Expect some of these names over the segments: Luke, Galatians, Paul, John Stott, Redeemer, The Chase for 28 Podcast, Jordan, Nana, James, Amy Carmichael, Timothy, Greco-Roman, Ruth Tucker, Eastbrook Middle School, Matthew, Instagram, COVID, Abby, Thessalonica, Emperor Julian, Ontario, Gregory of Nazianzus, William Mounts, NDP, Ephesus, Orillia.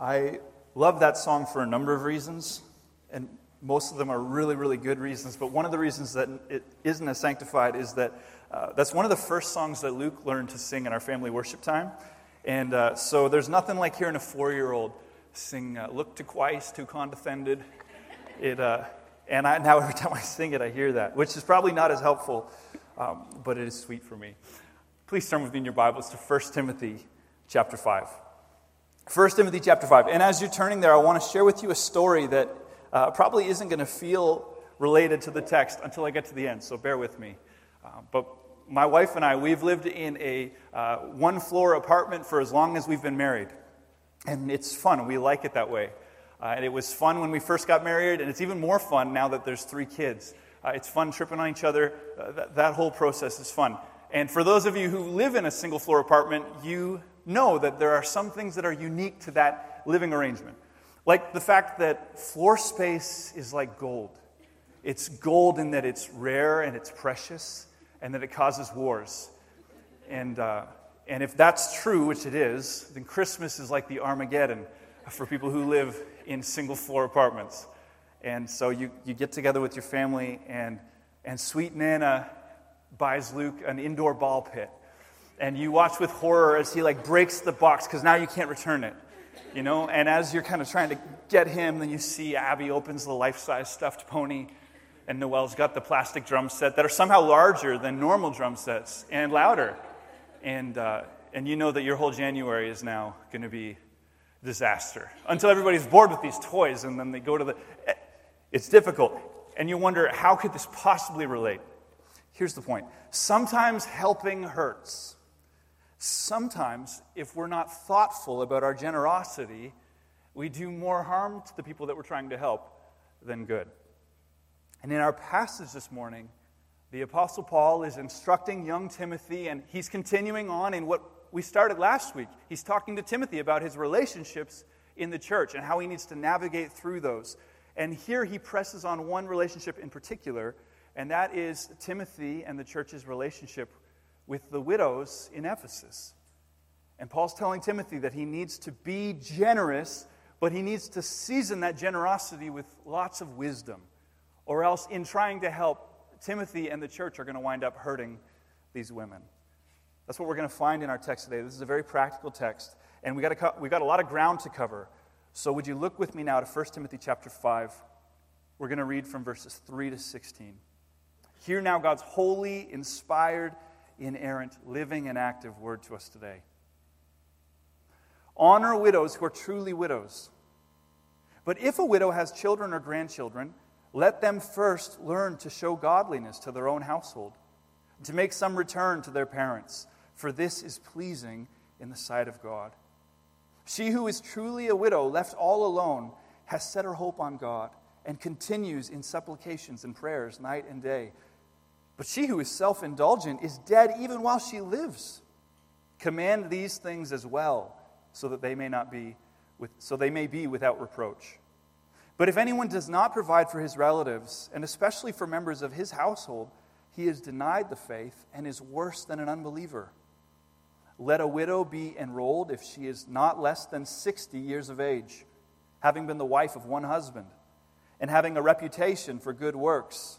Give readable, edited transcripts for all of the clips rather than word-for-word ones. I love that song for a number of reasons, and most of them are really, really good reasons, but one of the reasons that it isn't as sanctified is that that's one of the first songs that Luke learned to sing in our family worship time, and so there's nothing like hearing a 4-year-old sing, "Look to Christ who condescended." And now every time I sing it, I hear that, which is probably not as helpful, but it is sweet for me. Please turn with me in your Bibles to 1 Timothy chapter 5. 1 Timothy chapter 5. And as you're turning there, I want to share with you a story that probably isn't going to feel related to the text until I get to the end, so bear with me. But my wife and I, we've lived in a one-floor apartment for as long as we've been married. And it's fun. We like it that way. And it was fun when we first got married, and it's even more fun now that there's 3 kids. It's fun tripping on each other. That whole process is fun. And for those of you who live in a single-floor apartment, you know that there are some things that are unique to that living arrangement. Like the fact that floor space is like gold. It's gold in that it's rare and it's precious and that it causes wars. And if that's true, which it is, then Christmas is like the Armageddon for people who live in single-floor apartments. And so you get together with your family, and sweet Nana buys Luke an indoor ball pit. And you watch with horror as he, breaks the box, because now you can't return it, you know? And as you're kind of trying to get him, then you see Abby opens the life-size stuffed pony, and Noelle's got the plastic drum set that are somehow larger than normal drum sets and louder. And you know that your whole January is now going to be disaster, until everybody's bored with these toys, and then they go to the... It's difficult, and you wonder, how could this possibly relate? Here's the point. Sometimes helping hurts. Sometimes, if we're not thoughtful about our generosity, we do more harm to the people that we're trying to help than good. And in our passage this morning, the Apostle Paul is instructing young Timothy, and he's continuing on in what we started last week. He's talking to Timothy about his relationships in the church and how he needs to navigate through those. And here he presses on one relationship in particular, and that is Timothy and the church's relationship with the widows in Ephesus. And Paul's telling Timothy that he needs to be generous, but he needs to season that generosity with lots of wisdom, or else in trying to help, Timothy and the church are going to wind up hurting these women. That's what we're going to find in our text today. This is a very practical text, and we got a lot of ground to cover. So would you look with me now to 1 Timothy chapter 5. We're going to read from verses 3 to 16. Hear now God's holy, inspired, inerrant, living, and active word to us today. Honor widows who are truly widows. But if a widow has children or grandchildren, let them first learn to show godliness to their own household, to make some return to their parents. For this is pleasing in the sight of God. She who is truly a widow, left all alone, has set her hope on God and continues in supplications and prayers night and day. But she who is self-indulgent is dead even while she lives. Command these things as well, so they may be without reproach. But if anyone does not provide for his relatives, and especially for members of his household, he is denied the faith and is worse than an unbeliever. Let a widow be enrolled if she is not less than 60 years of age, having been the wife of one husband, and having a reputation for good works.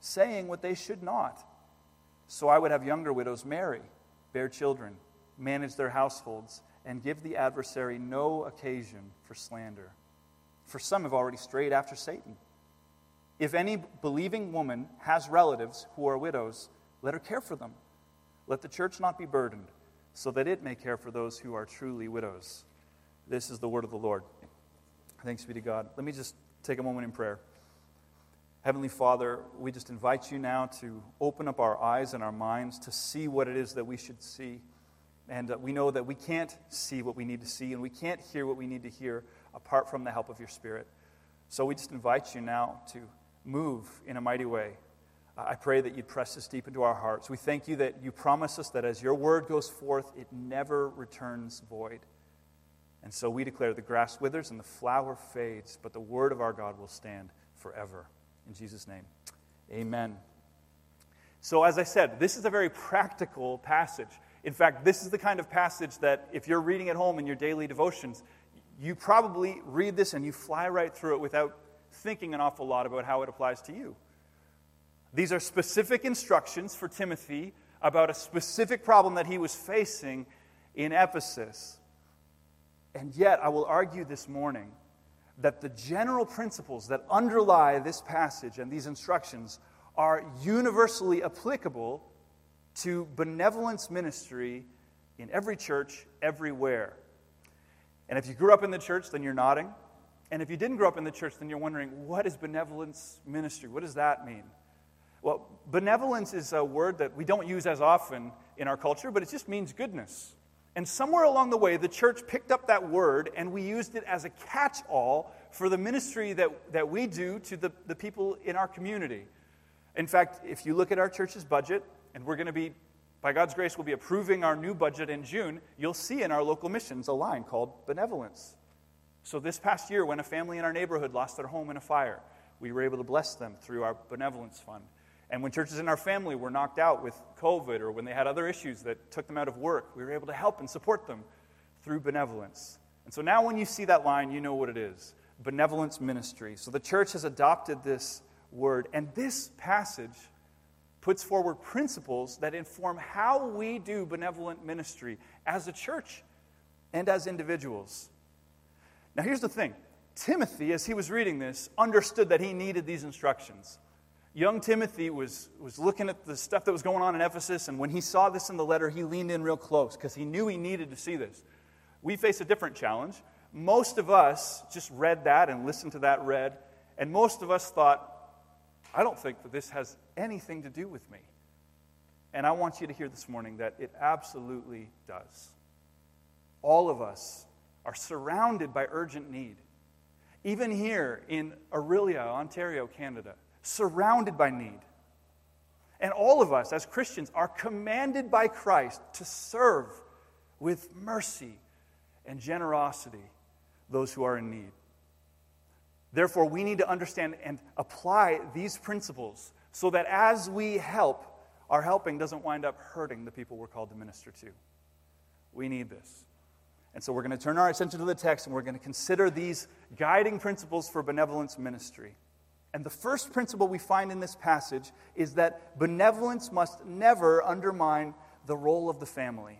saying what they should not. So I would have younger widows marry, bear children, manage their households, and give the adversary no occasion for slander. For some have already strayed after Satan. If any believing woman has relatives who are widows, let her care for them. Let the church not be burdened, so that it may care for those who are truly widows. This is the word of the Lord. Thanks be to God. Let me just take a moment in prayer. Heavenly Father, we just invite you now to open up our eyes and our minds to see what it is that we should see. And we know that we can't see what we need to see, and we can't hear what we need to hear apart from the help of your Spirit. So we just invite you now to move in a mighty way. I pray that you'd press this deep into our hearts. We thank you that you promise us that as your word goes forth, it never returns void. And so we declare the grass withers and the flower fades, but the word of our God will stand forever. In Jesus' name, amen. So as I said, this is a very practical passage. In fact, this is the kind of passage that if you're reading at home in your daily devotions, you probably read this and you fly right through it without thinking an awful lot about how it applies to you. These are specific instructions for Timothy about a specific problem that he was facing in Ephesus. And yet, I will argue this morning that the general principles that underlie this passage and these instructions are universally applicable to benevolence ministry in every church, everywhere. And if you grew up in the church, then you're nodding. And if you didn't grow up in the church, then you're wondering, what is benevolence ministry? What does that mean? Well, benevolence is a word that we don't use as often in our culture, but it just means goodness. And somewhere along the way, the church picked up that word, and we used it as a catch-all for the ministry that we do to the people in our community. In fact, if you look at our church's budget, and we're going to be, by God's grace, we'll be approving our new budget in June, you'll see in our local missions a line called benevolence. So this past year, when a family in our neighborhood lost their home in a fire, we were able to bless them through our benevolence fund. And when churches in our family were knocked out with COVID or when they had other issues that took them out of work, we were able to help and support them through benevolence. And so now when you see that line, you know what it is, benevolence ministry. So the church has adopted this word, and this passage puts forward principles that inform how we do benevolent ministry as a church and as individuals. Now here's the thing. Timothy, as he was reading this, understood that he needed these instructions. Young Timothy was looking at the stuff that was going on in Ephesus, and when he saw this in the letter, he leaned in real close because he knew he needed to see this. We face a different challenge. Most of us just read that and listened to that read, and most of us thought, I don't think that this has anything to do with me. And I want you to hear this morning that it absolutely does. All of us are surrounded by urgent need. Even here in Orillia, Ontario, Canada, surrounded by need. And all of us as Christians are commanded by Christ to serve with mercy and generosity those who are in need. Therefore, we need to understand and apply these principles so that as we help, our helping doesn't wind up hurting the people we're called to minister to. We need this. And so we're going to turn our attention to the text, and we're going to consider these guiding principles for benevolence ministry. And the first principle we find in this passage is that benevolence must never undermine the role of the family.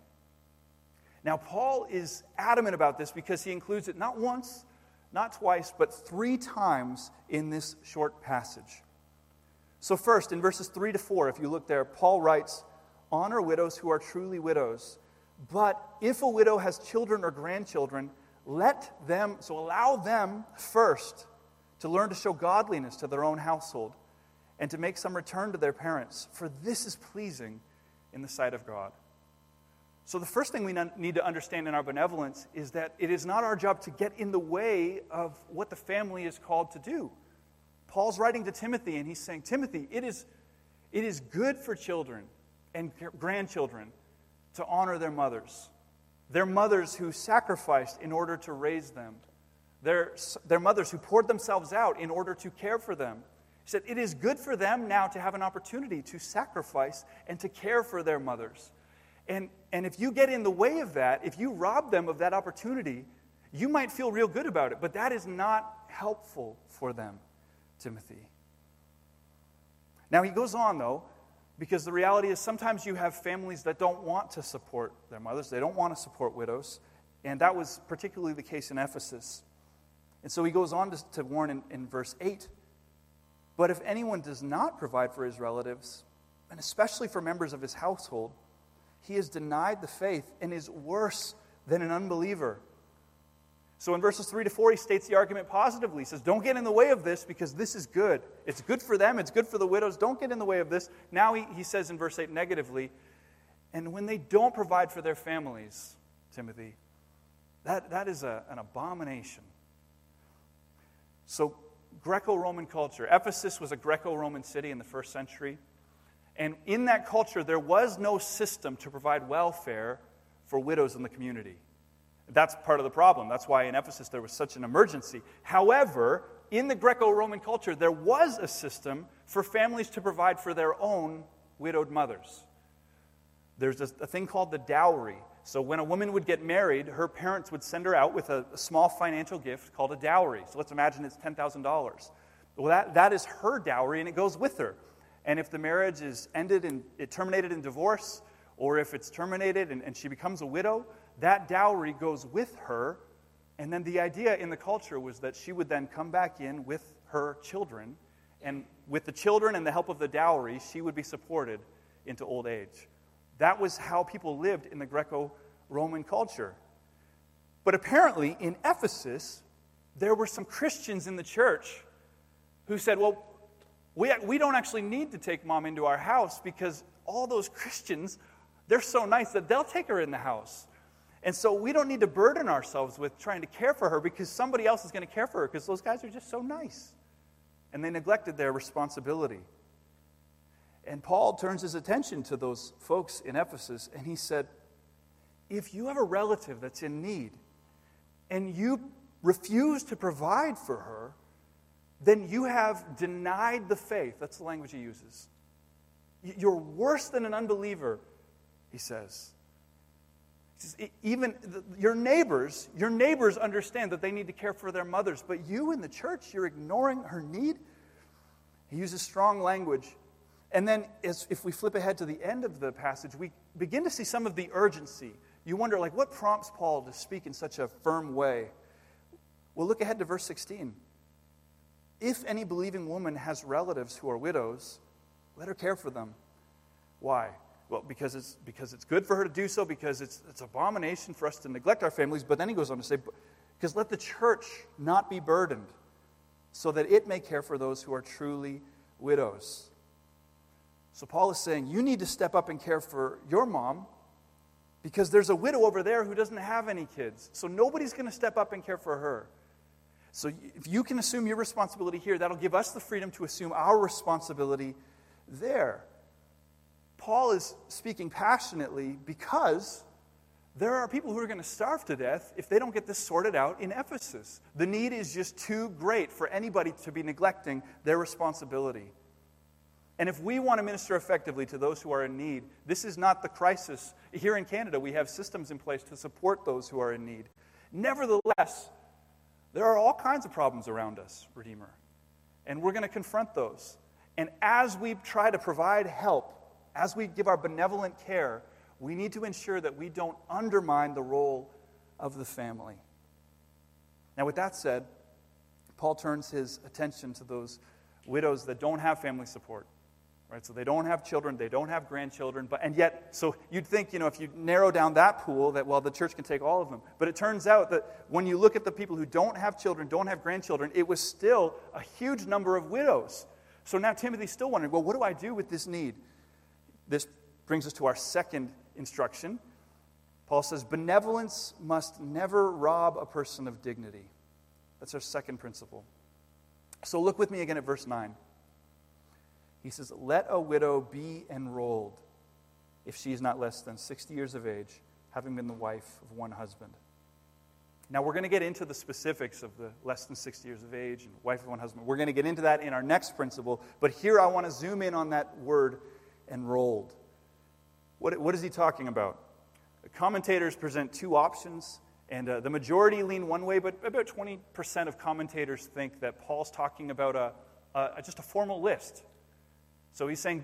Now, Paul is adamant about this because he includes it not once, not twice, but 3 times in this short passage. So first, in verses 3 to 4, if you look there, Paul writes, "Honor widows who are truly widows. But if a widow has children or grandchildren, allow them first to learn to show godliness to their own household, and to make some return to their parents, for this is pleasing in the sight of God." So the first thing we need to understand in our benevolence is that it is not our job to get in the way of what the family is called to do. Paul's writing to Timothy, and he's saying, Timothy, it is good for children and grandchildren to honor their mothers who sacrificed in order to raise them. Their mothers who poured themselves out in order to care for them. He said, it is good for them now to have an opportunity to sacrifice and to care for their mothers. And if you get in the way of that, if you rob them of that opportunity, you might feel real good about it, but that is not helpful for them, Timothy. Now he goes on, though, because the reality is sometimes you have families that don't want to support their mothers. They don't want to support widows. And that was particularly the case in Ephesus. And so he goes on to warn in verse 8, but if anyone does not provide for his relatives, and especially for members of his household, he is denied the faith and is worse than an unbeliever. So in verses 3 to 4, he states the argument positively. He says, don't get in the way of this because this is good. It's good for them. It's good for the widows. Don't get in the way of this. Now he says in verse 8 negatively, And when they don't provide for their families, Timothy, that is an abomination. So Greco-Roman culture. Ephesus was a Greco-Roman city in the first century. And in that culture, there was no system to provide welfare for widows in the community. That's part of the problem. That's why in Ephesus there was such an emergency. However, in the Greco-Roman culture, there was a system for families to provide for their own widowed mothers. There's a thing called the dowry. So when a woman would get married, her parents would send her out with a small financial gift called a dowry. So let's imagine it's $10,000. Well, that is her dowry, and it goes with her. And if the marriage is ended and it terminated in divorce, or if it's terminated and she becomes a widow, that dowry goes with her. And then the idea in the culture was that she would then come back in with her children. And with the children and the help of the dowry, she would be supported into old age. That was how people lived in the Greco-Roman culture. But apparently in Ephesus, there were some Christians in the church who said, well, we don't actually need to take mom into our house because all those Christians, they're so nice that they'll take her in the house. And so we don't need to burden ourselves with trying to care for her because somebody else is going to care for her because those guys are just so nice. And they neglected their responsibility. And Paul turns his attention to those folks in Ephesus, and he said, if you have a relative that's in need and you refuse to provide for her, then you have denied the faith. That's the language he uses. You're worse than an unbeliever, he says. Even your neighbors understand that they need to care for their mothers, but you in the church, you're ignoring her need. He uses strong language. And then if we flip ahead to the end of the passage, we begin to see some of the urgency. You wonder, like, what prompts Paul to speak in such a firm way? Well, look ahead to verse 16. If any believing woman has relatives who are widows, let her care for them. Why? Well, because it's good for her to do so, because it's an abomination for us to neglect our families. But then he goes on to say, because let the church not be burdened, so that it may care for those who are truly widows. So Paul is saying, you need to step up and care for your mom, because there's a widow over there who doesn't have any kids. So nobody's going to step up and care for her. So if you can assume your responsibility here, that'll give us the freedom to assume our responsibility there. Paul is speaking passionately because there are people who are going to starve to death if they don't get this sorted out in Ephesus. The need is just too great for anybody to be neglecting their responsibility. And if we want to minister effectively to those who are in need, this is not the crisis. Here in Canada, we have systems in place to support those who are in need. Nevertheless, there are all kinds of problems around us, Redeemer, and we're going to confront those. And as we try to provide help, as we give our benevolent care, we need to ensure that we don't undermine the role of the family. Now, with that said, Paul turns his attention to those widows that don't have family support, right? So they don't have children, they don't have grandchildren, so you'd think, if you narrow down that pool, that, well, the church can take all of them. But it turns out that when you look at the people who don't have children, don't have grandchildren, it was still a huge number of widows. So now Timothy's still wondering, well, what do I do with this need? This brings us to our second instruction. Paul says, benevolence must never rob a person of dignity. That's our second principle. So look with me again at verse 9. He says, let a widow be enrolled if she is not less than 60 years of age, having been the wife of one husband. Now, we're going to get into the specifics of the less than 60 years of age and wife of one husband. We're going to get into that in our next principle. But here I want to zoom in on that word enrolled. What is he talking about? Commentators present two options, and the majority lean one way, but about 20% of commentators think that Paul's talking about just a formal list. So he's saying,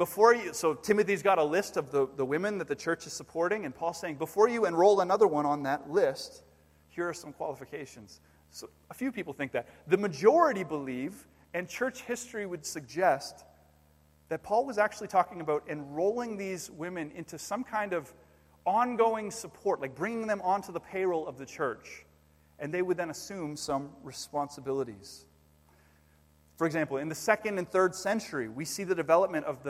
Timothy's got a list of the women that the church is supporting, and Paul's saying, before you enroll another one on that list, here are some qualifications. So a few people think that. The majority believe, and church history would suggest, that Paul was actually talking about enrolling these women into some kind of ongoing support, like bringing them onto the payroll of the church. And they would then assume some responsibilities. For example, in the 2nd and 3rd century, we see the development of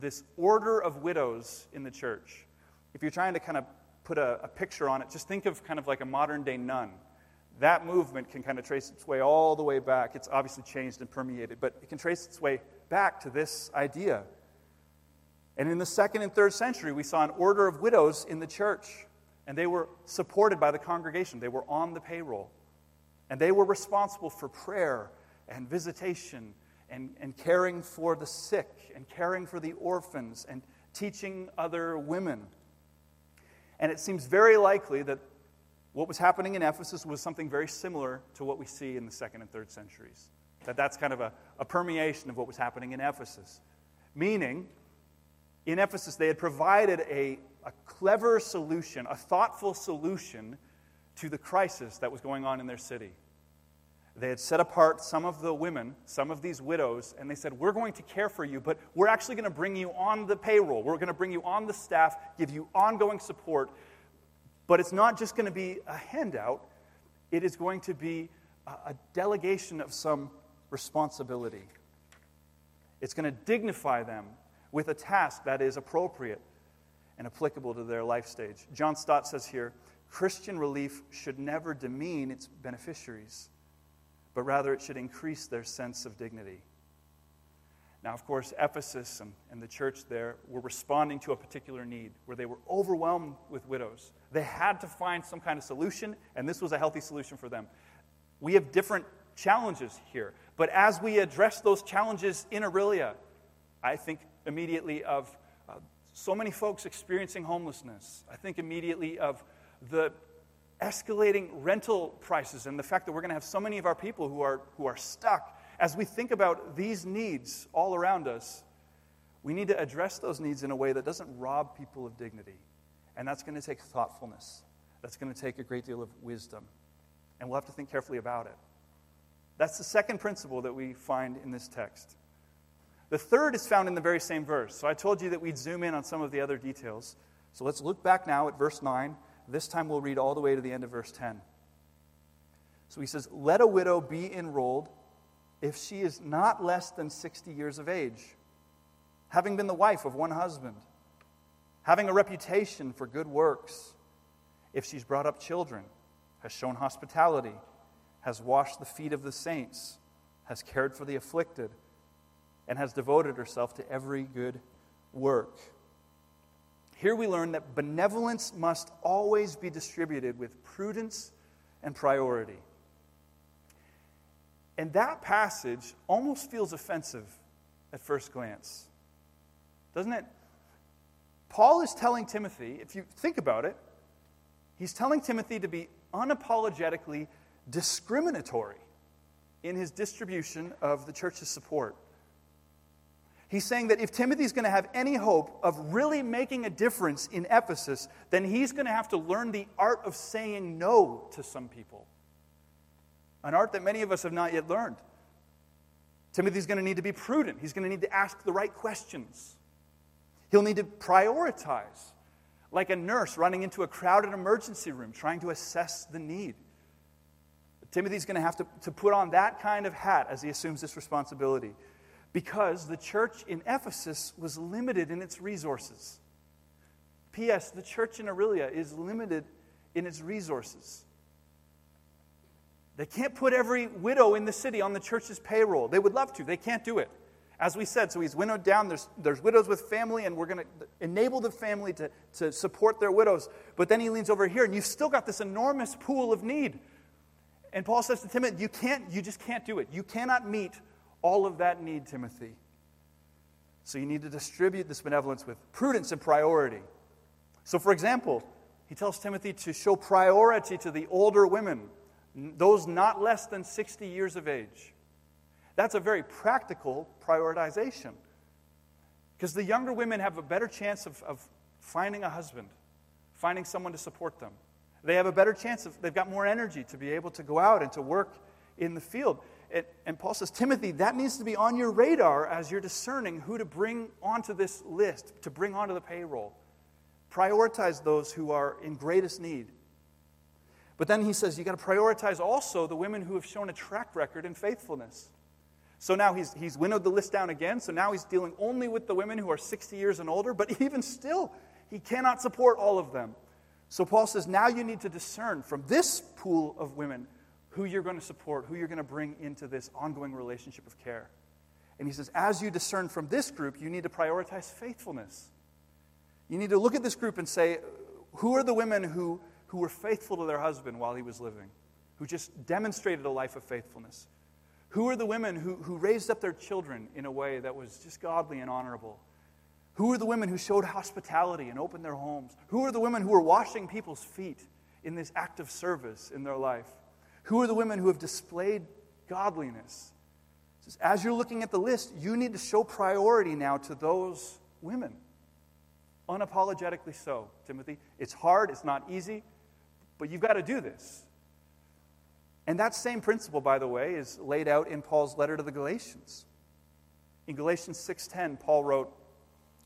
this order of widows in the church. If you're trying to kind of put a picture on it, just think of kind of like a modern-day nun. That movement can kind of trace its way all the way back. It's obviously changed and permeated, but it can trace its way back to this idea. And in the 2nd and 3rd century, we saw an order of widows in the church, and they were supported by the congregation. They were on the payroll, and they were responsible for prayer and visitation and caring for the sick and caring for the orphans and teaching other women. And it seems very likely that what was happening in Ephesus was something very similar to what we see in the 2nd and 3rd centuries. That's kind of a permeation of what was happening in Ephesus. Meaning, in Ephesus, they had provided a clever solution, a thoughtful solution to the crisis that was going on in their city. They had set apart some of the women, some of these widows, and they said, we're going to care for you, but we're actually going to bring you on the payroll. We're going to bring you on the staff, give you ongoing support. But it's not just going to be a handout. It is going to be a delegation of some responsibility. It's going to dignify them with a task that is appropriate and applicable to their life stage. John Stott says here, Christian relief should never demean its beneficiaries, but rather it should increase their sense of dignity. Now, of course, Ephesus and the church there were responding to a particular need where they were overwhelmed with widows. They had to find some kind of solution, and this was a healthy solution for them. We have different challenges here, but as we address those challenges in Orillia, I think immediately of so many folks experiencing homelessness. I think immediately of the escalating rental prices and the fact that we're going to have so many of our people who are stuck. As we think about these needs all around us, we need to address those needs in a way that doesn't rob people of dignity. And that's going to take thoughtfulness. That's going to take a great deal of wisdom. And we'll have to think carefully about it. That's the second principle that we find in this text. The third is found in the very same verse. So I told you that we'd zoom in on some of the other details. So let's look back now at verse 9. This time we'll read all the way to the end of verse 10. So he says, let a widow be enrolled if she is not less than 60 years of age, having been the wife of one husband, having a reputation for good works, if she's brought up children, has shown hospitality, has washed the feet of the saints, has cared for the afflicted, and has devoted herself to every good work. Here we learn that benevolence must always be distributed with prudence and priority. And that passage almost feels offensive at first glance, doesn't it? Paul is telling Timothy, if you think about it, he's telling Timothy to be unapologetically discriminatory in his distribution of the church's support. He's saying that if Timothy's going to have any hope of really making a difference in Ephesus, then he's going to have to learn the art of saying no to some people. An art that many of us have not yet learned. Timothy's going to need to be prudent. He's going to need to ask the right questions. He'll need to prioritize, like a nurse running into a crowded emergency room, trying to assess the need. Timothy's going to have to put on that kind of hat as he assumes this responsibility, because the church in Ephesus was limited in its resources. P.S. The church in Orillia is limited in its resources. They can't put every widow in the city on the church's payroll. They would love to. They can't do it. As we said, so he's winnowed down. There's widows with family, and we're going to enable the family to support their widows. But then he leans over here, and you've still got this enormous pool of need. And Paul says to Timothy, you just can't do it. You cannot meet all of that need, Timothy. So you need to distribute this benevolence with prudence and priority. So for example, he tells Timothy to show priority to the older women, those not less than 60 years of age. That's a very practical prioritization, because the younger women have a better chance of finding a husband, finding someone to support them. They have a better chance of, they've got more energy to be able to go out and to work in the field. And Paul says, Timothy, that needs to be on your radar as you're discerning who to bring onto this list, to bring onto the payroll. Prioritize those who are in greatest need. But then he says, you've got to prioritize also the women who have shown a track record in faithfulness. So now he's winnowed the list down again, so now he's dealing only with the women who are 60 years and older, but even still, He cannot support all of them. So Paul says, now you need to discern from this pool of women who you're going to support, who you're going to bring into this ongoing relationship of care. And he says, as you discern from this group, you need to prioritize faithfulness. You need to look at this group and say, who are the women who were faithful to their husband while he was living, who just demonstrated a life of faithfulness? Who are the women who raised up their children in a way that was just godly and honorable? Who are the women who showed hospitality and opened their homes? Who are the women who are washing people's feet in this act of service in their life? Who are the women who have displayed godliness? As you're looking at the list, you need to show priority now to those women. Unapologetically so, Timothy. It's hard, it's not easy, but you've got to do this. And that same principle, by the way, is laid out in Paul's letter to the Galatians. In Galatians 6:10, Paul wrote,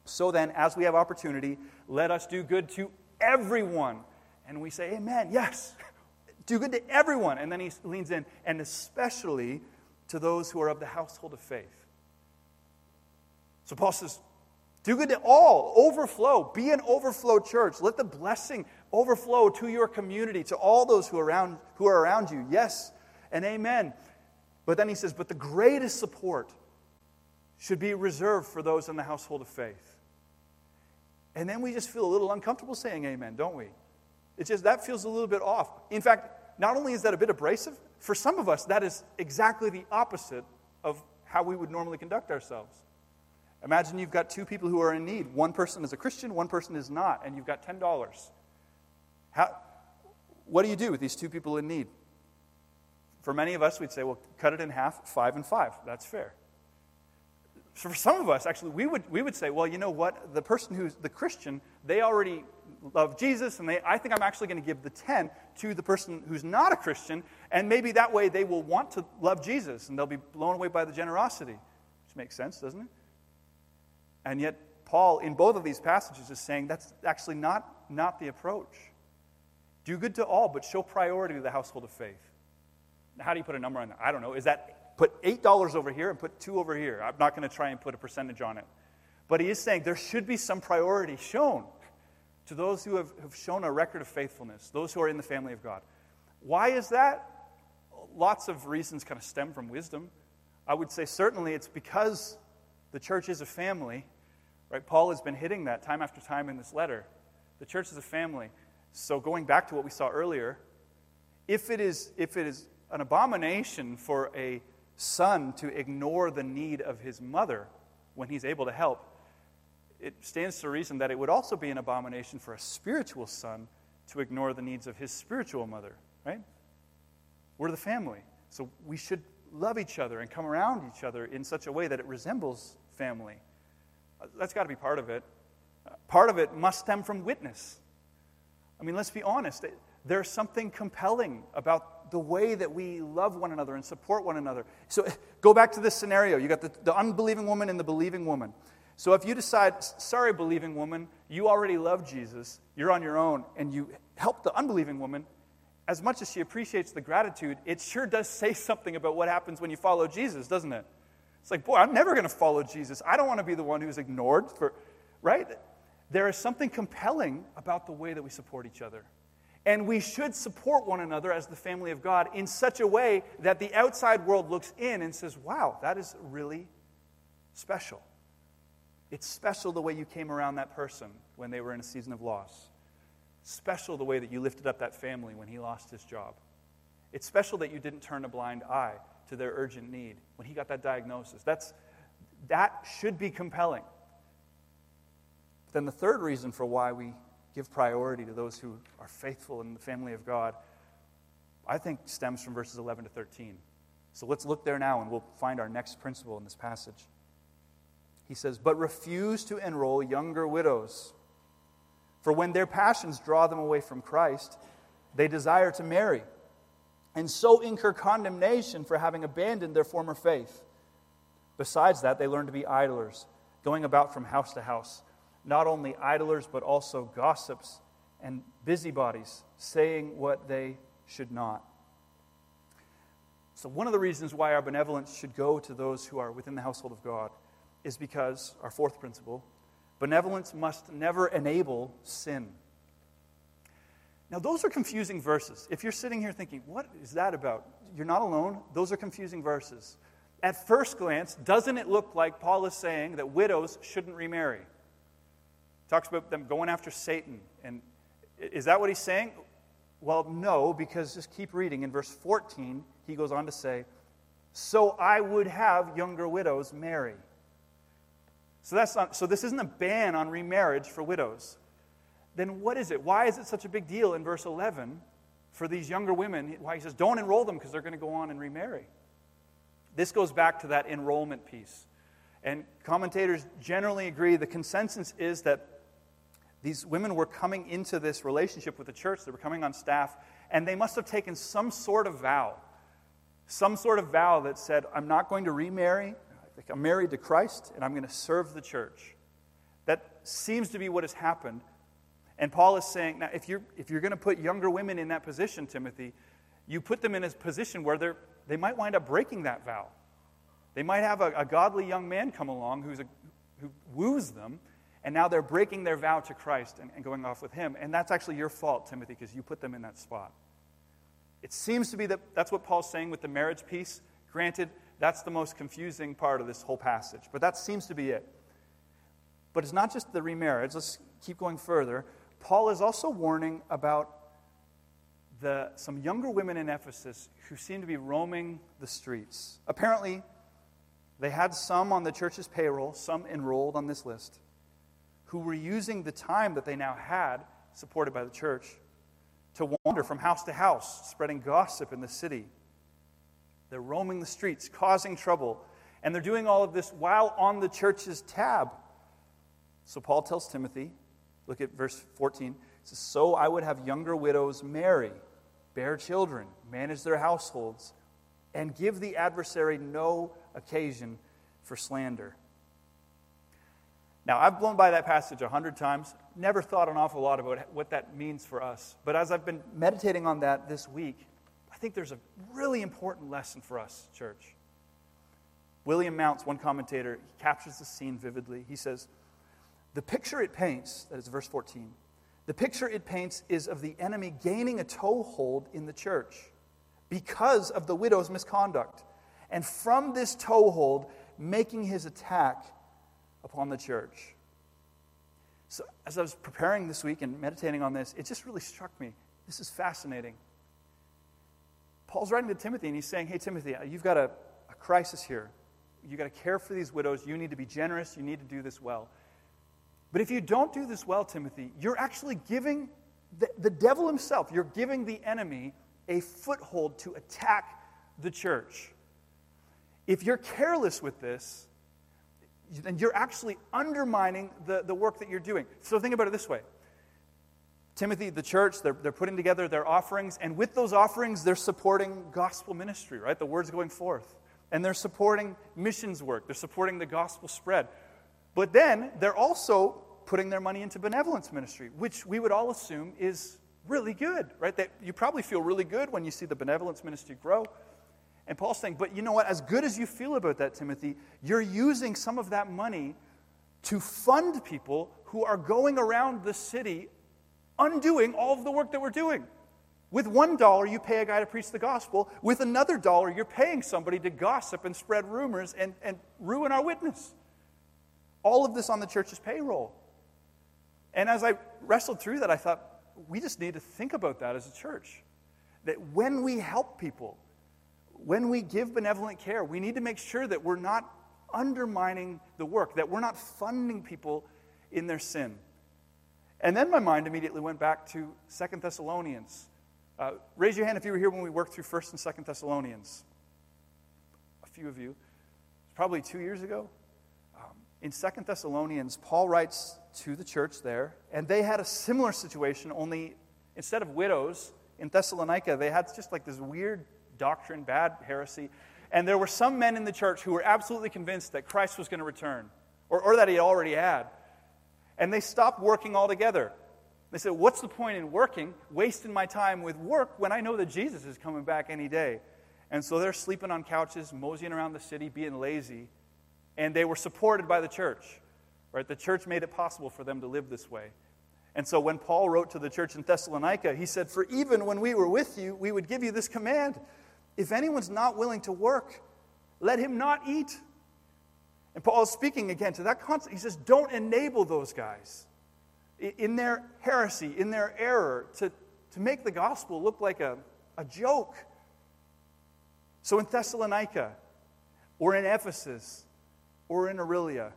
"So then, as we have opportunity, let us do good to everyone." And we say, amen, yes, do good to everyone. And then he leans in, and especially to those who are of the household of faith. So Paul says, do good to all, overflow, be an overflow church. Let the blessing overflow to your community, to all those who are around you. Yes and amen. But then he says, but the greatest support should be reserved for those in the household of faith. And then we just feel a little uncomfortable saying amen, don't we? It's just, that feels a little bit off. In fact, not only is that a bit abrasive, for some of us, that is exactly the opposite of how we would normally conduct ourselves. Imagine you've got two people who are in need. One person is a Christian, one person is not, and you've got $10. What do you do with these two people in need? For many of us, we'd say, well, cut it in half, 5 and 5. That's fair. So for some of us, actually, we would say, well, you know what? The person who's the Christian, they already love Jesus, and I think I'm actually going to give the 10 to the person who's not a Christian, and maybe that way they will want to love Jesus, and they'll be blown away by the generosity. Which makes sense, doesn't it? And yet, Paul, in both of these passages, is saying that's actually not the approach. Do good to all, but show priority to the household of faith. Now, how do you put a number on that? I don't know. Is that... put $8 over here and put 2 over here. I'm not going to try and put a percentage on it. But he is saying there should be some priority shown to those who have shown a record of faithfulness, those who are in the family of God. Why is that? Lots of reasons kind of stem from wisdom. I would say certainly it's because the church is a family, right? Paul has been hitting that time after time in this letter. The church is a family. So going back to what we saw earlier, if it is an abomination for a son to ignore the need of his mother when he's able to help, it stands to reason that it would also be an abomination for a spiritual son to ignore the needs of his spiritual mother, right? We're the family, so we should love each other and come around each other in such a way that it resembles family. That's got to be part of it. Part of it must stem from witness. I mean, let's be honest. There's something compelling about the way that we love one another and support one another. So go back to this scenario. You got the unbelieving woman and the believing woman. So if you decide, sorry, believing woman, you already love Jesus, you're on your own, and you help the unbelieving woman, as much as she appreciates the gratitude, it sure does say something about what happens when you follow Jesus, doesn't it? It's like, boy, I'm never going to follow Jesus. I don't want to be the one who's ignored, right? There is something compelling about the way that we support each other. And we should support one another as the family of God in such a way that the outside world looks in and says, wow, that is really special. It's special the way you came around that person when they were in a season of loss. It's special the way that you lifted up that family when he lost his job. It's special that you didn't turn a blind eye to their urgent need when he got that diagnosis. That should be compelling. But then the third reason for why we give priority to those who are faithful in the family of God, I think stems from verses 11 to 13. So let's look there now, and we'll find our next principle in this passage. He says, "But refuse to enroll younger widows, for when their passions draw them away from Christ, they desire to marry, and so incur condemnation for having abandoned their former faith. Besides that, they learn to be idlers, going about from house to house, not only idlers, but also gossips and busybodies, saying what they should not." So one of the reasons why our benevolence should go to those who are within the household of God is because, our fourth principle, Benevolence must never enable sin. Now, those are confusing verses. If you're sitting here thinking, what is that about? You're not alone. Those are confusing verses. At first glance, doesn't it look like Paul is saying that widows shouldn't remarry? He talks about them going after Satan. And is that what he's saying? Well, no, because just keep reading. In verse 14, he goes on to say, so I would have younger widows marry. So this isn't a ban on remarriage for widows. Then what is it? Why is it such a big deal in verse 11 for these younger women? Why he says, don't enroll them because they're going to go on and remarry. This goes back to that enrollment piece. And commentators generally agree the consensus is that these women were coming into this relationship with the church. They were coming on staff, and they must have taken some sort of vow that said, I'm not going to remarry. I'm married to Christ, and I'm going to serve the church. That seems to be what has happened. And Paul is saying, now, if you're going to put younger women in that position, Timothy, you put them in a position where they might wind up breaking that vow. They might have a godly young man come along who woos them, and now they're breaking their vow to Christ and going off with him. And that's actually your fault, Timothy, because you put them in that spot. It seems to be that that's what Paul's saying with the marriage piece. Granted, that's the most confusing part of this whole passage, but that seems to be it. But it's not just the remarriage. Let's keep going further. Paul is also warning about some younger women in Ephesus who seem to be roaming the streets. Apparently, they had some on the church's payroll, some enrolled on this list, who were using the time that they now had, supported by the church, to wander from house to house, spreading gossip in the city. They're roaming the streets, causing trouble, and they're doing all of this while on the church's tab. So Paul tells Timothy, look at verse 14. It says, so I would have younger widows marry, bear children, manage their households, and give the adversary no occasion for slander. Now, I've blown by that passage 100 times, never thought an awful lot about what that means for us. But as I've been meditating on that this week, I think there's a really important lesson for us, church. William Mounts, one commentator, he captures the scene vividly. He says, the picture it paints, that is verse 14, the picture it paints is of the enemy gaining a toehold in the church because of the widow's misconduct, and from this toehold making his attack upon the church. So as I was preparing this week and meditating on this, it just really struck me. This is fascinating. Paul's writing to Timothy, and he's saying, hey, Timothy, you've got a crisis here. You've got to care for these widows. You need to be generous. You need to do this well. But if you don't do this well, Timothy, you're actually giving the devil himself, you're giving the enemy a foothold to attack the church. If you're careless with this, then you're actually undermining the work that you're doing. So think about it this way. Timothy, the church, they're putting together their offerings, and with those offerings, they're supporting gospel ministry, right? The word's going forth. And they're supporting missions work. They're supporting the gospel spread. But then they're also putting their money into benevolence ministry, which we would all assume is really good, right? That you probably feel really good when you see the benevolence ministry grow. And Paul's saying, but you know what? As good as you feel about that, Timothy, you're using some of that money to fund people who are going around the city undoing all of the work that we're doing. With $1, you pay a guy to preach the gospel. With another $, you're paying somebody to gossip and spread rumors and ruin our witness. All of this on the church's payroll. And as I wrestled through that, I thought, we just need to think about that as a church. That when we help people, when we give benevolent care, we need to make sure that we're not undermining the work, that we're not funding people in their sin. And then my mind immediately went back to 2 Thessalonians. Raise your hand if you were here when we worked through 1 and 2 Thessalonians. A few of you. Probably 2 years ago. In 2 Thessalonians, Paul writes to the church there, and they had a similar situation, only instead of widows, in Thessalonica, they had just like this weird doctrine, bad heresy, and there were some men in the church who were absolutely convinced that Christ was going to return, or that he already had, and they stopped working altogether. They said, what's the point in working, wasting my time with work when I know that Jesus is coming back any day? And so they're sleeping on couches, moseying around the city, being lazy. And they were supported by the church. Right? The church made it possible for them to live this way. And so when Paul wrote to the church in Thessalonica, he said, "For even when we were with you, we would give you this command. If anyone's not willing to work, let him not eat." And Paul is speaking again to that concept. He says, don't enable those guys in their heresy, in their error, to make the gospel look like a joke. So in Thessalonica, or in Ephesus, or in Orillia,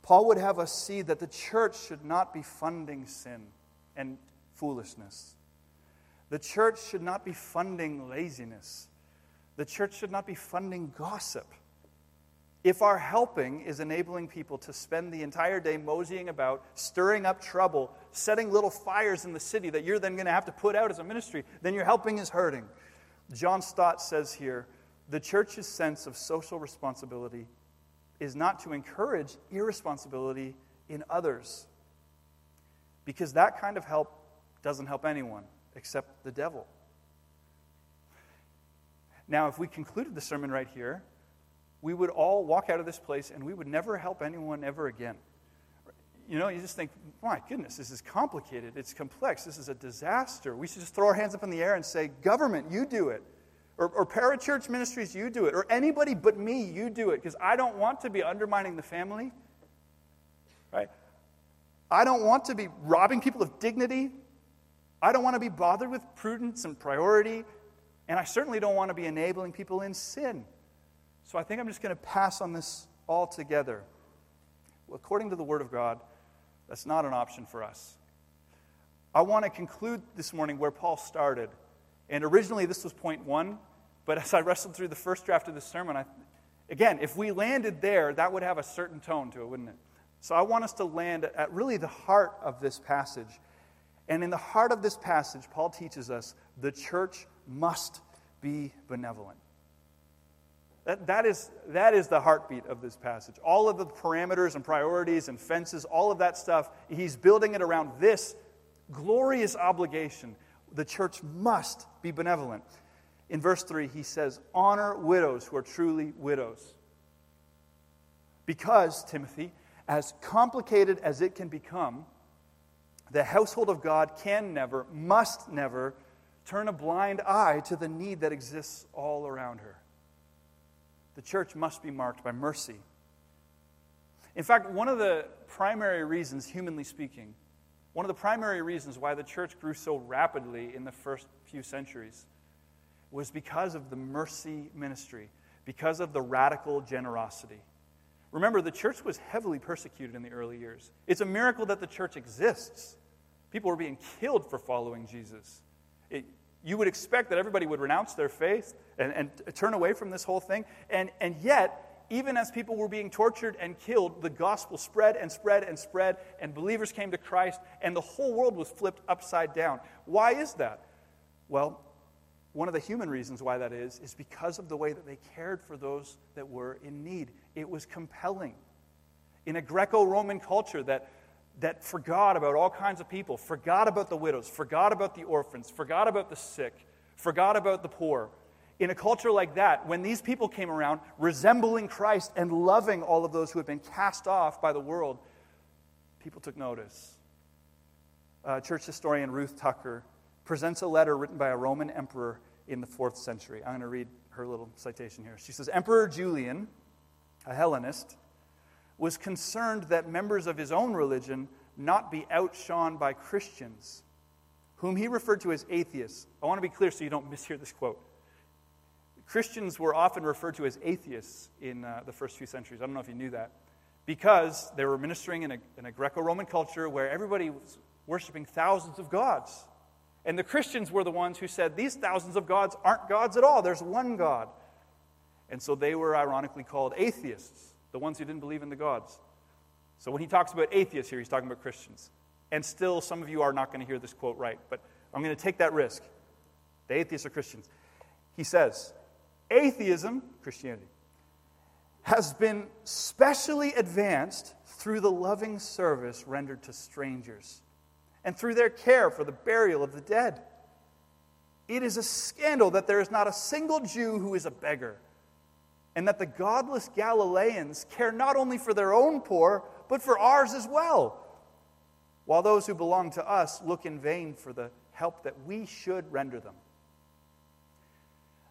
Paul would have us see that the church should not be funding sin and foolishness. The church should not be funding laziness. The church should not be funding gossip. If our helping is enabling people to spend the entire day moseying about, stirring up trouble, setting little fires in the city that you're then going to have to put out as a ministry, then your helping is hurting. John Stott says here, the church's sense of social responsibility is not to encourage irresponsibility in others, because that kind of help doesn't help anyone except the devil. Now, if we concluded the sermon right here, we would all walk out of this place and we would never help anyone ever again. You know, you just think, my goodness, this is complicated. It's complex. This is a disaster. We should just throw our hands up in the air and say, government, you do it. Or parachurch ministries, you do it. Or anybody but me, you do it. Because I don't want to be undermining the family. Right? I don't want to be robbing people of dignity. I don't want to be bothered with prudence and priority. And I certainly don't want to be enabling people in sin. So I think I'm just going to pass on this altogether. Well, according to the Word of God, that's not an option for us. I want to conclude this morning where Paul started. And originally this was point one, but as I wrestled through the first draft of this sermon, again, if we landed there, that would have a certain tone to it, wouldn't it? So I want us to land at really the heart of this passage. And in the heart of this passage, Paul teaches us the church must be benevolent. That is the heartbeat of this passage. All of the parameters and priorities and fences, all of that stuff, he's building it around this glorious obligation. The church must be benevolent. In verse 3, he says, honor widows who are truly widows. Because, Timothy, as complicated as it can become, the household of God can never, must never, turn a blind eye to the need that exists all around her. The church must be marked by mercy. In fact, one of the primary reasons, humanly speaking, one of the primary reasons why the church grew so rapidly in the first few centuries was because of the mercy ministry, because of the radical generosity. Remember, the church was heavily persecuted in the early years. It's a miracle that the church exists. People were being killed for following Jesus. You would expect that everybody would renounce their faith and turn away from this whole thing. And yet, even as people were being tortured and killed, the gospel spread and spread and spread, and believers came to Christ, and the whole world was flipped upside down. Why is that? Well, one of the human reasons why that is because of the way that they cared for those that were in need. It was compelling. In a Greco-Roman culture that forgot about all kinds of people, forgot about the widows, forgot about the orphans, forgot about the sick, forgot about the poor. In a culture like that, when these people came around, resembling Christ and loving all of those who had been cast off by the world, people took notice. Church historian Ruth Tucker presents a letter written by a Roman emperor in the 4th century. I'm going to read her little citation here. She says, Emperor Julian, a Hellenist, was concerned that members of his own religion not be outshone by Christians, whom he referred to as atheists. I want to be clear so you don't mishear this quote. Christians were often referred to as atheists in the first few centuries. I don't know if you knew that. Because they were ministering in a Greco-Roman culture where everybody was worshiping thousands of gods. And the Christians were the ones who said, these thousands of gods aren't gods at all. There's one God. And so they were ironically called atheists. The ones who didn't believe in the gods. So when he talks about atheists here, he's talking about Christians. And still, some of you are not going to hear this quote right, but I'm going to take that risk. The atheists are Christians. He says, atheism, Christianity, has been specially advanced through the loving service rendered to strangers and through their care for the burial of the dead. It is a scandal that there is not a single Jew who is a beggar, and that the godless Galileans care not only for their own poor, but for ours as well. While those who belong to us look in vain for the help that we should render them.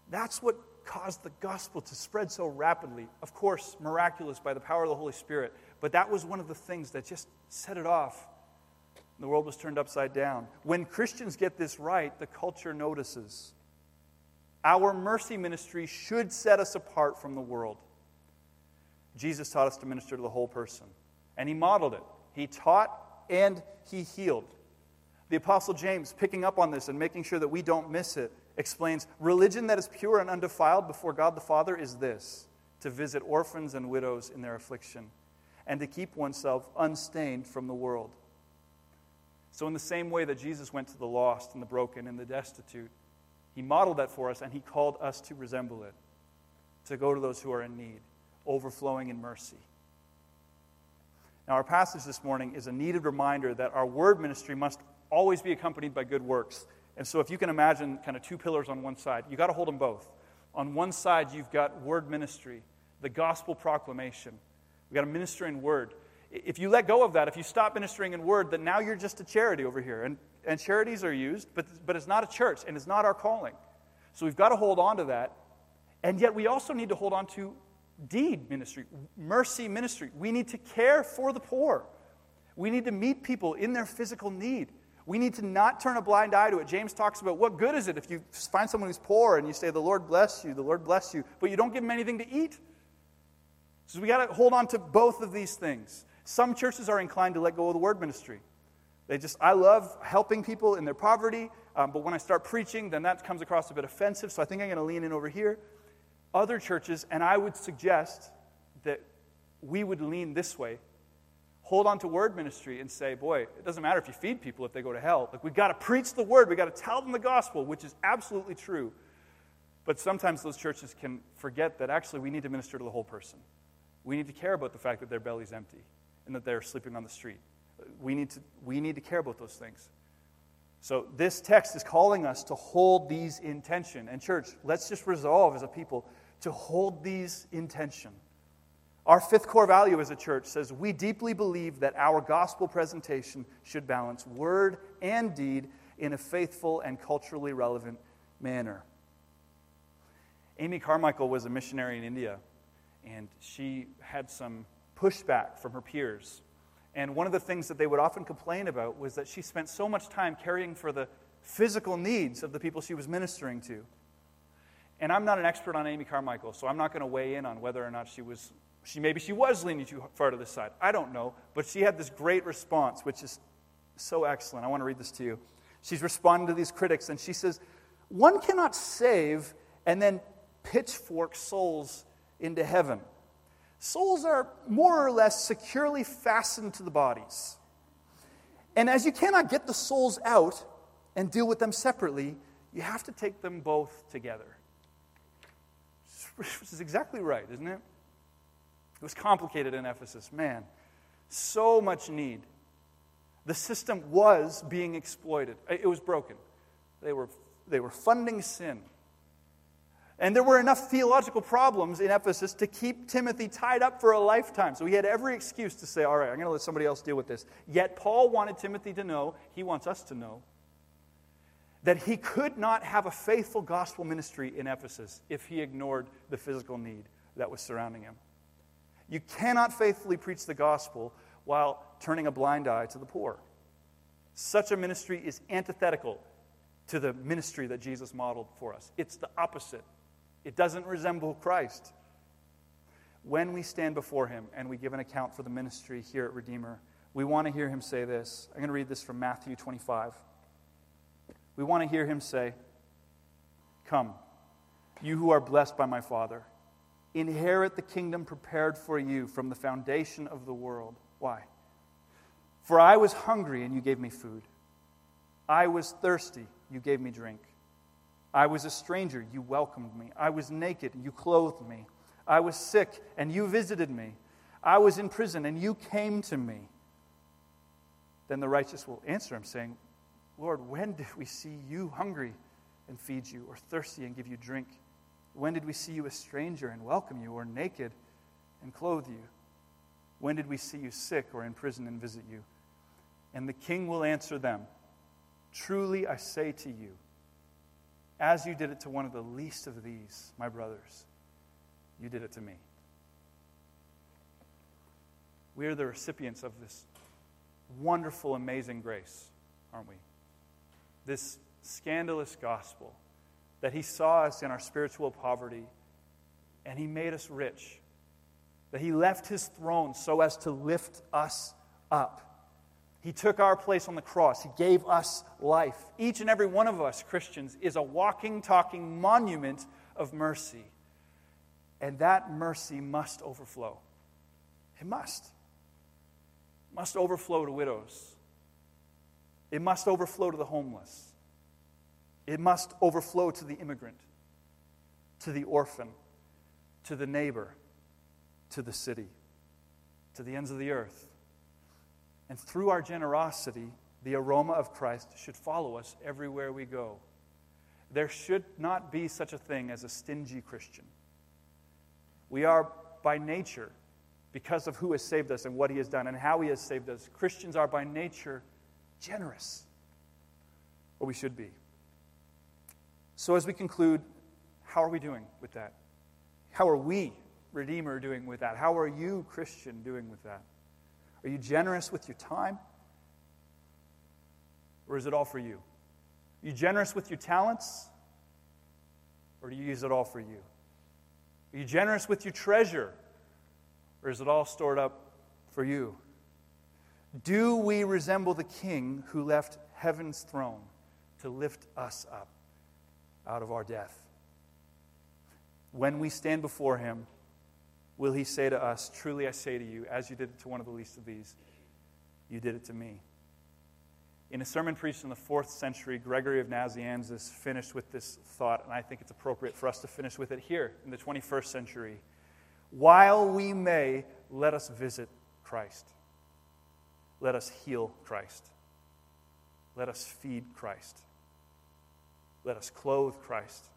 That's what caused the gospel to spread so rapidly. Of course, miraculous by the power of the Holy Spirit. But that was one of the things that just set it off. The world was turned upside down. When Christians get this right, the culture notices. Our mercy ministry should set us apart from the world. Jesus taught us to minister to the whole person. And he modeled it. He taught and he healed. The Apostle James, picking up on this and making sure that we don't miss it, explains, religion that is pure and undefiled before God the Father is this, to visit orphans and widows in their affliction, and to keep oneself unstained from the world. So in the same way that Jesus went to the lost and the broken and the destitute, he modeled that for us and he called us to resemble it, to go to those who are in need, overflowing in mercy. Now our passage this morning is a needed reminder that our word ministry must always be accompanied by good works. And so if you can imagine kind of two pillars on one side, you've got to hold them both. On one side, you've got word ministry, the gospel proclamation. We've got to minister in word. If you let go of that, if you stop ministering in word, then now you're just a charity over here. And charities are used, but it's not a church, and it's not our calling. So we've got to hold on to that. And yet we also need to hold on to deed ministry, mercy ministry. We need to care for the poor. We need to meet people in their physical need. We need to not turn a blind eye to it. James talks about what good is it if you find someone who's poor and you say, the Lord bless you, but you don't give them anything to eat. So we got to hold on to both of these things. Some churches are inclined to let go of the word ministry. They just, I love helping people in their poverty, but when I start preaching, then that comes across a bit offensive, so I think I'm going to lean in over here. Other churches, and I would suggest that we would lean this way, hold on to word ministry and say, boy, it doesn't matter if you feed people if they go to hell. Like, we've got to preach the word. We've got to tell them the gospel, which is absolutely true. But sometimes those churches can forget that actually we need to minister to the whole person. We need to care about the fact that their belly's empty and that they're sleeping on the street. We need to care about those things. So this text is calling us to hold these in tension. And church, let's just resolve as a people to hold these in tension. Our fifth core value as a church says we deeply believe that our gospel presentation should balance word and deed in a faithful and culturally relevant manner. Amy Carmichael was a missionary in India, and she had some pushback from her peers. And one of the things that they would often complain about was that she spent so much time caring for the physical needs of the people she was ministering to. And I'm not an expert on Amy Carmichael, so I'm not going to weigh in on whether or not she was leaning too far to this side. I don't know, but she had this great response, which is so excellent. I want to read this to you. She's responding to these critics, and she says, "One cannot save and then pitchfork souls into heaven. Souls are more or less securely fastened to the bodies. And as you cannot get the souls out and deal with them separately, you have to take them both together." Which is exactly right, isn't it? It was complicated in Ephesus. Man, so much need. The system was being exploited. It was broken. They were funding sin. And there were enough theological problems in Ephesus to keep Timothy tied up for a lifetime. So he had every excuse to say, all right, I'm going to let somebody else deal with this. Yet Paul wanted Timothy to know, he wants us to know, that he could not have a faithful gospel ministry in Ephesus if he ignored the physical need that was surrounding him. You cannot faithfully preach the gospel while turning a blind eye to the poor. Such a ministry is antithetical to the ministry that Jesus modeled for us. It's the opposite. It doesn't resemble Christ. When we stand before him and we give an account for the ministry here at Redeemer, we want to hear him say this. I'm going to read this from Matthew 25. We want to hear him say, "Come, you who are blessed by my Father, inherit the kingdom prepared for you from the foundation of the world." Why? "For I was hungry, and you gave me food. I was thirsty, you gave me drink. I was a stranger, you welcomed me. I was naked, you clothed me. I was sick, and you visited me. I was in prison, and you came to me." Then the righteous will answer him, saying, "Lord, when did we see you hungry and feed you, or thirsty and give you drink? When did we see you a stranger and welcome you, or naked and clothe you?" When did we see you sick or in prison and visit you? And the king will answer them, truly I say to you, as you did it to one of the least of these, my brothers, you did it to me. We are the recipients of this wonderful, amazing grace, aren't we? This scandalous gospel that he saw us in our spiritual poverty and he made us rich, that he left his throne so as to lift us up. He took our place on the cross. He gave us life. Each and every one of us Christians is a walking, talking monument of mercy. And that mercy must overflow. It must. It must overflow to widows. It must overflow to the homeless. It must overflow to the immigrant, to the orphan, to the neighbor, to the city, to the ends of the earth. And through our generosity, the aroma of Christ should follow us everywhere we go. There should not be such a thing as a stingy Christian. We are by nature, because of who has saved us and what he has done and how he has saved us, Christians are by nature generous. Or we should be. So as we conclude, how are we doing with that? How are we, Redeemer, doing with that? How are you, Christian, doing with that? Are you generous with your time? Or is it all for you? Are you generous with your talents? Or do you use it all for you? Are you generous with your treasure? Or is it all stored up for you? Do we resemble the King who left heaven's throne to lift us up out of our death? When we stand before him, will he say to us, truly I say to you, as you did it to one of the least of these, you did it to me. In a sermon preached in the 4th century, Gregory of Nazianzus finished with this thought, and I think it's appropriate for us to finish with it here in the 21st century. While we may, let us visit Christ. Let us heal Christ. Let us feed Christ. Let us clothe Christ.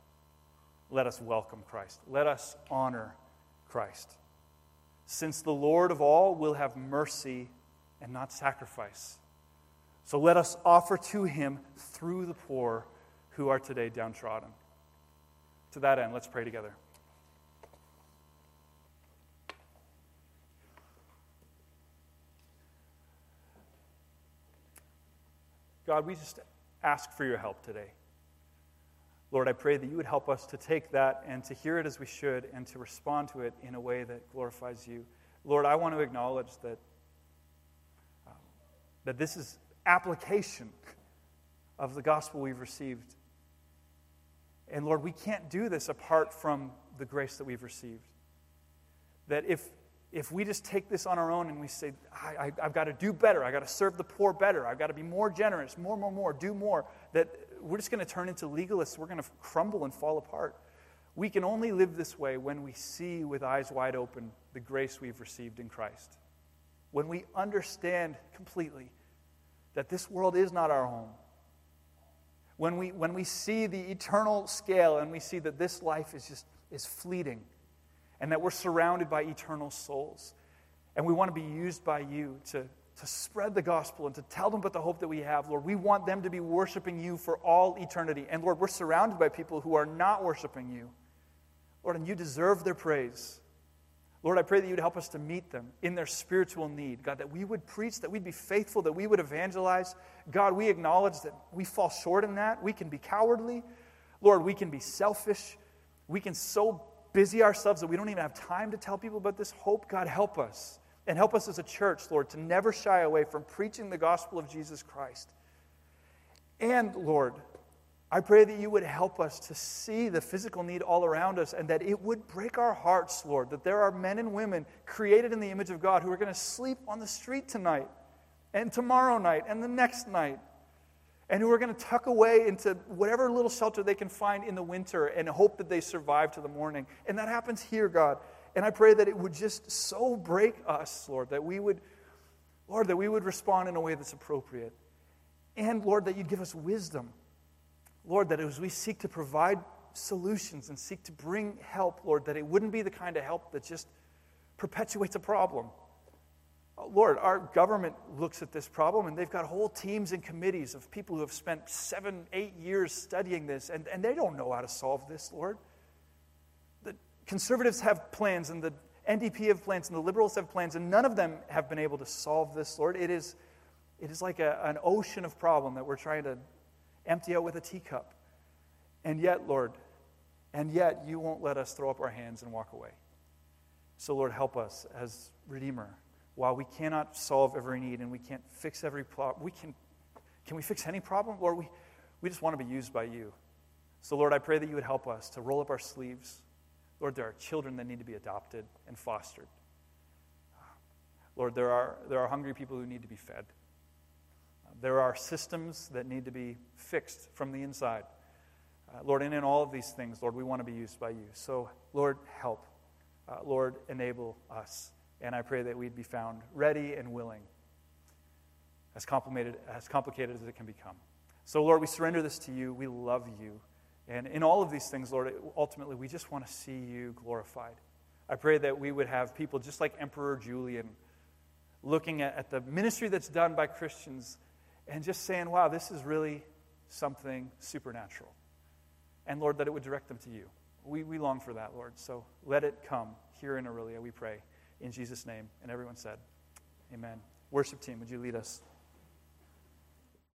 Let us welcome Christ. Let us honor Christ. Since the Lord of all will have mercy and not sacrifice. So let us offer to him through the poor who are today downtrodden. To that end, let's pray together. God, we just ask for your help today. Lord, I pray that you would help us to take that and to hear it as we should and to respond to it in a way that glorifies you. Lord, I want to acknowledge that this is application of the gospel we've received. And Lord, we can't do this apart from the grace that we've received. That if we just take this on our own and we say, I've got to do better, I've got to serve the poor better, I've got to be more generous, more, do more, that we're just going to turn into legalists. We're going to crumble and fall apart. We can only live this way when we see with eyes wide open the grace we've received in Christ. When we understand completely that this world is not our home. When we see the eternal scale and we see that this life is fleeting. And that we're surrounded by eternal souls. And we want to be used by you to spread the gospel and to tell them about the hope that we have. Lord, we want them to be worshiping you for all eternity. And Lord, we're surrounded by people who are not worshiping you. Lord, and you deserve their praise. Lord, I pray that you'd help us to meet them in their spiritual need. God, that we would preach, that we'd be faithful, that we would evangelize. God, we acknowledge that we fall short in that. We can be cowardly. Lord, we can be selfish. We can so busy ourselves that we don't even have time to tell people about this hope. God, help us. And help us as a church, Lord, to never shy away from preaching the gospel of Jesus Christ. And, Lord, I pray that you would help us to see the physical need all around us and that it would break our hearts, Lord, that there are men and women created in the image of God who are going to sleep on the street tonight and tomorrow night and the next night. And who are going to tuck away into whatever little shelter they can find in the winter and hope that they survive to the morning. And that happens here, God. And I pray that it would just so break us, Lord, that we would respond in a way that's appropriate. And, Lord, that you'd give us wisdom. Lord, that as we seek to provide solutions and seek to bring help, Lord, that it wouldn't be the kind of help that just perpetuates a problem. Lord, our government looks at this problem, and they've got whole teams and committees of people who have spent 7-8 years studying this, and they don't know how to solve this, Lord. The conservatives have plans, and the NDP have plans, and the liberals have plans, and none of them have been able to solve this, Lord. It is like an ocean of problem that we're trying to empty out with a teacup. And yet, Lord, and yet you won't let us throw up our hands and walk away. So, Lord, help us as Redeemer. While we cannot solve every need and we can't fix every problem, can we fix any problem? Lord, we just want to be used by you. So, Lord, I pray that you would help us to roll up our sleeves. Lord, there are children that need to be adopted and fostered. Lord, there are hungry people who need to be fed. There are systems that need to be fixed from the inside. Lord, and in all of these things, Lord, we want to be used by you. So, Lord, help. Lord, enable us. And I pray that we'd be found ready and willing, as complicated as it can become. So, Lord, we surrender this to you. We love you. And in all of these things, Lord, ultimately, we just want to see you glorified. I pray that we would have people just like Emperor Julian looking at the ministry that's done by Christians and just saying, wow, this is really something supernatural. And, Lord, that it would direct them to you. We long for that, Lord. So let it come here in Orillia, we pray. In Jesus' name. And everyone said, amen. Worship team, would you lead us?